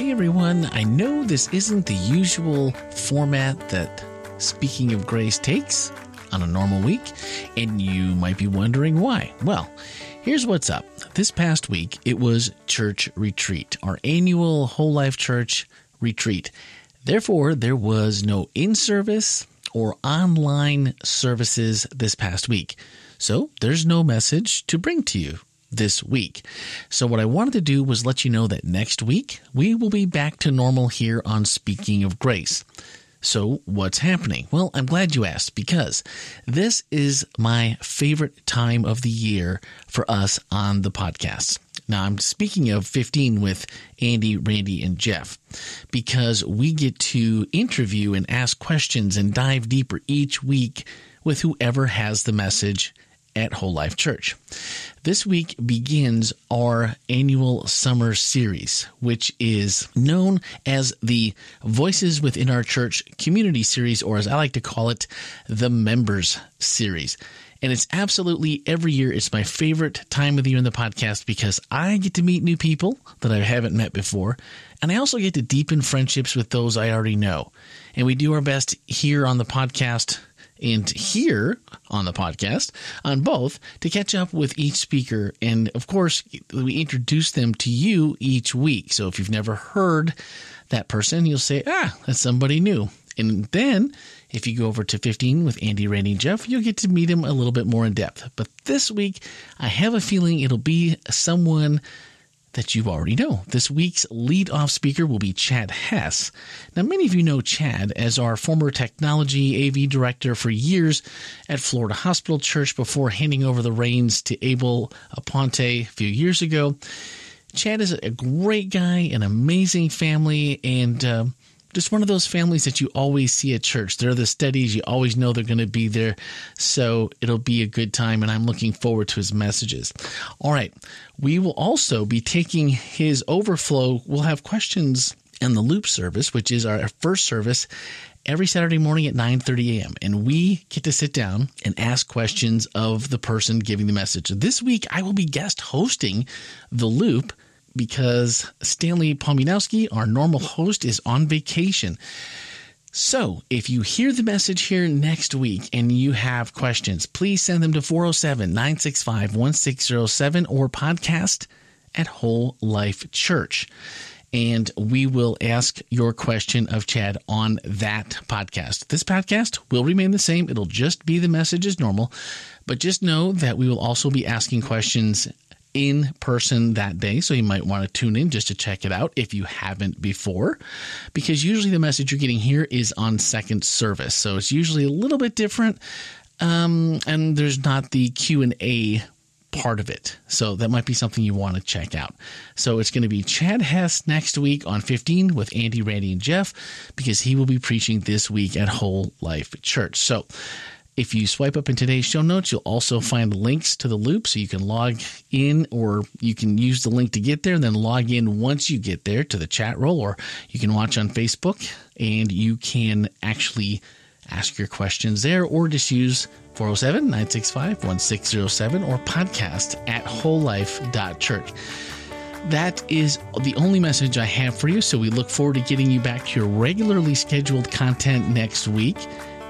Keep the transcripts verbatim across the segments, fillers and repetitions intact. Hey everyone, I know this isn't the usual format that Speaking of Grace takes on a normal week, and you might be wondering why. Well, here's what's up. This past week, it was church retreat, our annual Whole Life Church retreat. Therefore, there was no in-service or online services this past week. So there's no message to bring to you this week. So what I wanted to do was let you know that next week, we will be back to normal here on Speaking of Grace. So what's happening? Well, I'm glad you asked, because this is my favorite time of the year for us on the podcast. Now, I'm speaking of fifteen with Andy, Randy, and Jeff, because we get to interview and ask questions and dive deeper each week with whoever has the message at Whole Life Church. This week begins our annual summer series, which is known as the Voices Within Our Church Community Series, or as I like to call it, the Members Series. And it's absolutely every year. It's my favorite time of the year in the podcast because I get to meet new people that I haven't met before. And I also get to deepen friendships with those I already know. And we do our best here on the podcast and here on the podcast on both to catch up with each speaker. And of course, we introduce them to you each week. So if you've never heard that person, you'll say, ah, that's somebody new. And then if you go over to fifteen with Andy, Randy, and Jeff, you'll get to meet him a little bit more in depth. But this week, I have a feeling it'll be someone that you already know. This week's lead-off speaker will be Chad Hess. Now, many of you know Chad as our former technology A V director for years at Florida Hospital Church before handing over the reins to Abel Aponte a few years ago. Chad is a great guy, an amazing family, and uh, just one of those families that you always see at church. They're the steadies. You always know they're going to be there. So it'll be a good time, and I'm looking forward to his messages. All right. We will also be taking his overflow. We'll have questions in the Loop service, which is our first service every Saturday morning at nine thirty a.m. And we get to sit down and ask questions of the person giving the message. This week, I will be guest hosting the Loop, because Stanley Pomianowski, our normal host, is on vacation. So if you hear the message here next week and you have questions, please send them to four oh seven, nine six five, one six oh seven or podcast at Whole Life Church. And we will ask your question of Chad on that podcast. This podcast will remain the same. It'll just be the message as normal, but just know that we will also be asking questions in person that day. So you might want to tune in just to check it out if you haven't before, because usually the message you're getting here is on second service. So it's usually a little bit different. Um, and there's not the Q and A part of it. So that might be something you want to check out. So it's going to be Chad Hess next week on fifteen with Andy, Randy, and Jeff, because he will be preaching this week at Whole Life Church. So if you swipe up in today's show notes, you'll also find links to the Loop, so you can log in, or you can use the link to get there and then log in once you get there to the chat roll, or you can watch on Facebook and you can actually ask your questions there, or just use four oh seven, nine six five, one six oh seven or podcast at whole life dot church. That is the only message I have for you. So we look forward to getting you back to your regularly scheduled content next week.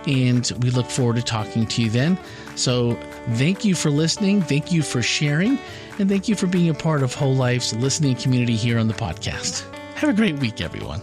And we look forward to talking to you then. So thank you for listening. Thank you for sharing. And thank you for being a part of Whole Life's listening community here on the podcast. Have a great week, everyone.